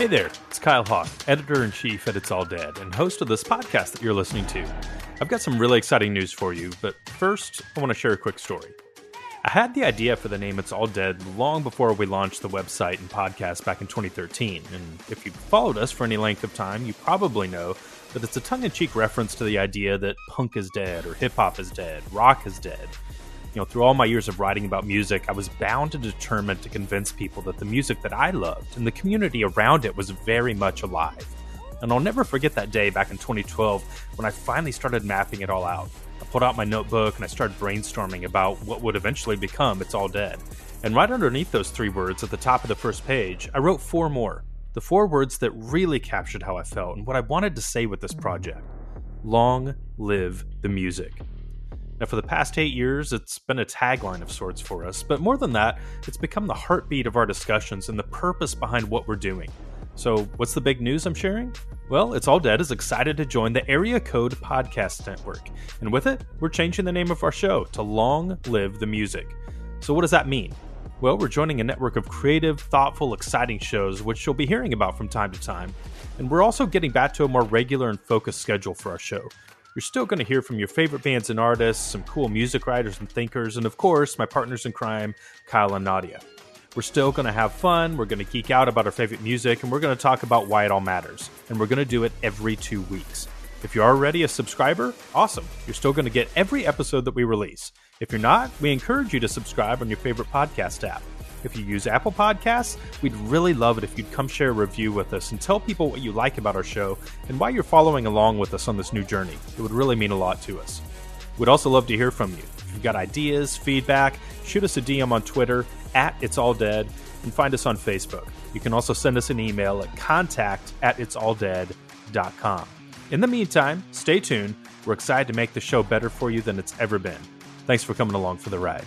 Hey there, it's Kyle Hawk, Editor-in-Chief at It's All Dead and host of this podcast that you're listening to. I've got some really exciting news for you, but first, I want to share a quick story. I had the idea for the name It's All Dead long before we launched the website and podcast back in 2013, and if you've followed us for any length of time, you probably know that it's a tongue-in-cheek reference to the idea that punk is dead, or hip-hop is dead, rock is dead. You know, through all my years of writing about music, I was bound and determined to convince people that the music that I loved and the community around it was very much alive. And I'll never forget that day back in 2012 when I finally started mapping it all out. I pulled out my notebook and I started brainstorming about what would eventually become It's All Dead. And right underneath those three words at the top of the first page, I wrote four more. The four words that really captured how I felt and what I wanted to say with this project. Long live the music. Now, for the past 8 years, it's been a tagline of sorts for us, but more than that, it's become the heartbeat of our discussions and the purpose behind what we're doing. So, what's the big news I'm sharing? Well, It's All Dead is excited to join the Area Code Podcast Network, and with it, we're changing the name of our show to Long Live the Music. So what does that mean? Well, we're joining a network of creative, thoughtful, exciting shows, which you'll be hearing about from time to time, and we're also getting back to a more regular and focused schedule for our show. You're still going to hear from your favorite bands and artists, some cool music writers and thinkers, and of course, my partners in crime, Kyle and Nadia. We're still going to have fun, we're going to geek out about our favorite music, and we're going to talk about why it all matters. And we're going to do it every 2 weeks. If you're already a subscriber, awesome. You're still going to get every episode that we release. If you're not, we encourage you to subscribe on your favorite podcast app. If you use Apple Podcasts, we'd really love it if you'd come share a review with us and tell people what you like about our show and why you're following along with us on this new journey. It would really mean a lot to us. We'd also love to hear from you. If you've got ideas, feedback, shoot us a DM on Twitter, @It'sAllDead, and find us on Facebook. You can also send us an email at contact@itsalldead.com. In the meantime, stay tuned. We're excited to make the show better for you than it's ever been. Thanks for coming along for the ride.